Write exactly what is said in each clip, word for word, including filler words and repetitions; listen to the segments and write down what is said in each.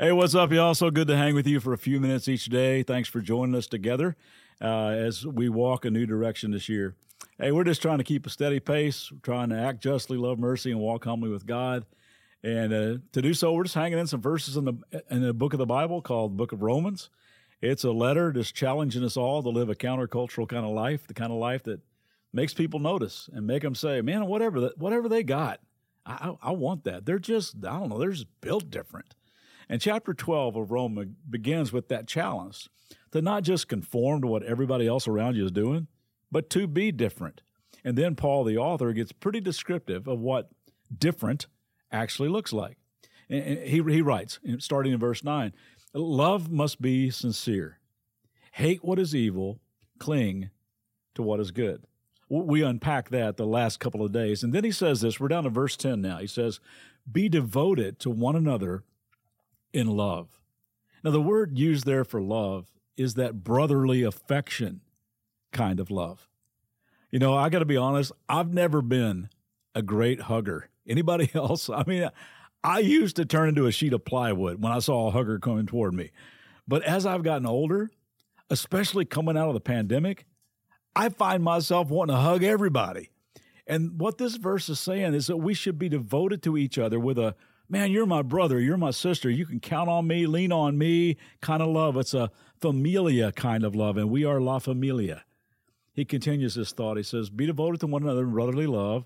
Hey, what's up, y'all? So good to hang with you for a few minutes each day. Thanks for joining us together uh, as we walk a new direction this year. Hey, we're just trying to keep a steady pace, we're trying to act justly, love mercy, and walk humbly with God. And uh, to do so, we're just hanging in some verses in the in the book of the Bible called Book of Romans. It's a letter just challenging us all to live a countercultural kind of life, the kind of life that makes people notice and make them say, man, whatever the, whatever they got, I, I want that. They're just, I don't know, they're just built different. And chapter twelve of Romans begins with that challenge to not just conform to what everybody else around you is doing, but to be different. And then Paul, the author, gets pretty descriptive of what different actually looks like. And he, he writes, starting in verse nine, love must be sincere. Hate what is evil, cling to what is good. We unpack that the last couple of days. And then he says this, we're down to verse ten now. He says, be devoted to one another in love. Now, the word used there for love is that brotherly affection kind of love. You know, I got to be honest, I've never been a great hugger. Anybody else? I mean, I used to turn into a sheet of plywood when I saw a hugger coming toward me. But as I've gotten older, especially coming out of the pandemic, I find myself wanting to hug everybody. And what this verse is saying is that we should be devoted to each other with a man, you're my brother, you're my sister, you can count on me, lean on me kind of love. It's a familia kind of love, and we are la familia. He continues this thought. He says, be devoted to one another in brotherly love.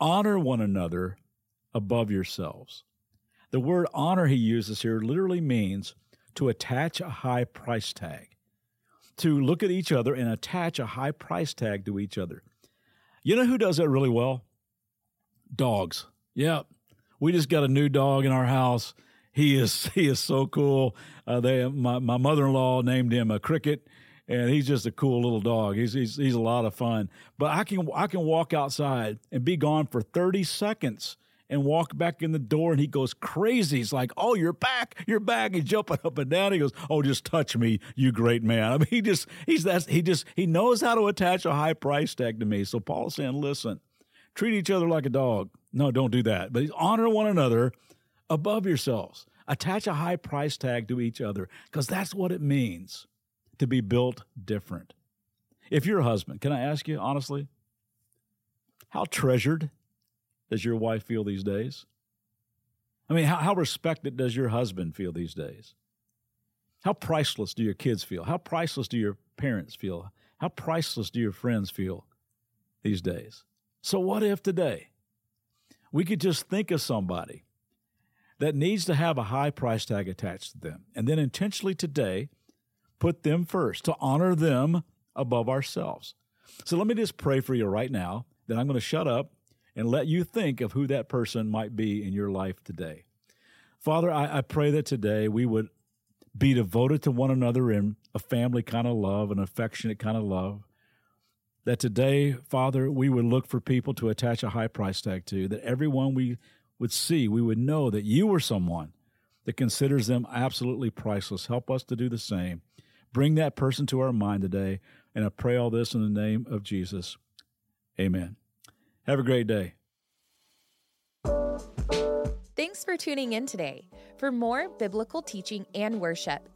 Honor one another above yourselves. The word honor he uses here literally means to attach a high price tag, to look at each other and attach a high price tag to each other. You know who does that really well? Dogs. Yep. We just got a new dog in our house. He is he is so cool. Uh, they my, my mother-in-law named him a Cricket, and he's just a cool little dog. He's he's he's a lot of fun. But I can I can walk outside and be gone for thirty seconds and walk back in the door, and he goes crazy. He's like, "Oh, you're back! You're back!" He's jumping up and down. He goes, "Oh, just touch me, you great man!" I mean, he just he's that's he just he knows how to attach a high price tag to me. So Paul's saying, listen. Treat each other like a dog. No, don't do that. But honor one another above yourselves. Attach a high price tag to each other because that's what it means to be built different. If you're a husband, can I ask you honestly, how treasured does your wife feel these days? I mean, how, how respected does your husband feel these days? How priceless do your kids feel? How priceless do your parents feel? How priceless do your friends feel these days? So what if today we could just think of somebody that needs to have a high price tag attached to them and then intentionally today put them first to honor them above ourselves? So let me just pray for you right now. Then I'm going to shut up and let you think of who that person might be in your life today. Father, I, I pray that today we would be devoted to one another in a family kind of love, an affectionate kind of love. That today, Father, we would look for people to attach a high price tag to, that everyone we would see, we would know that you are someone that considers them absolutely priceless. Help us to do the same. Bring that person to our mind today, and I pray all this in the name of Jesus. Amen. Have a great day. Thanks for tuning in today. For more biblical teaching and worship,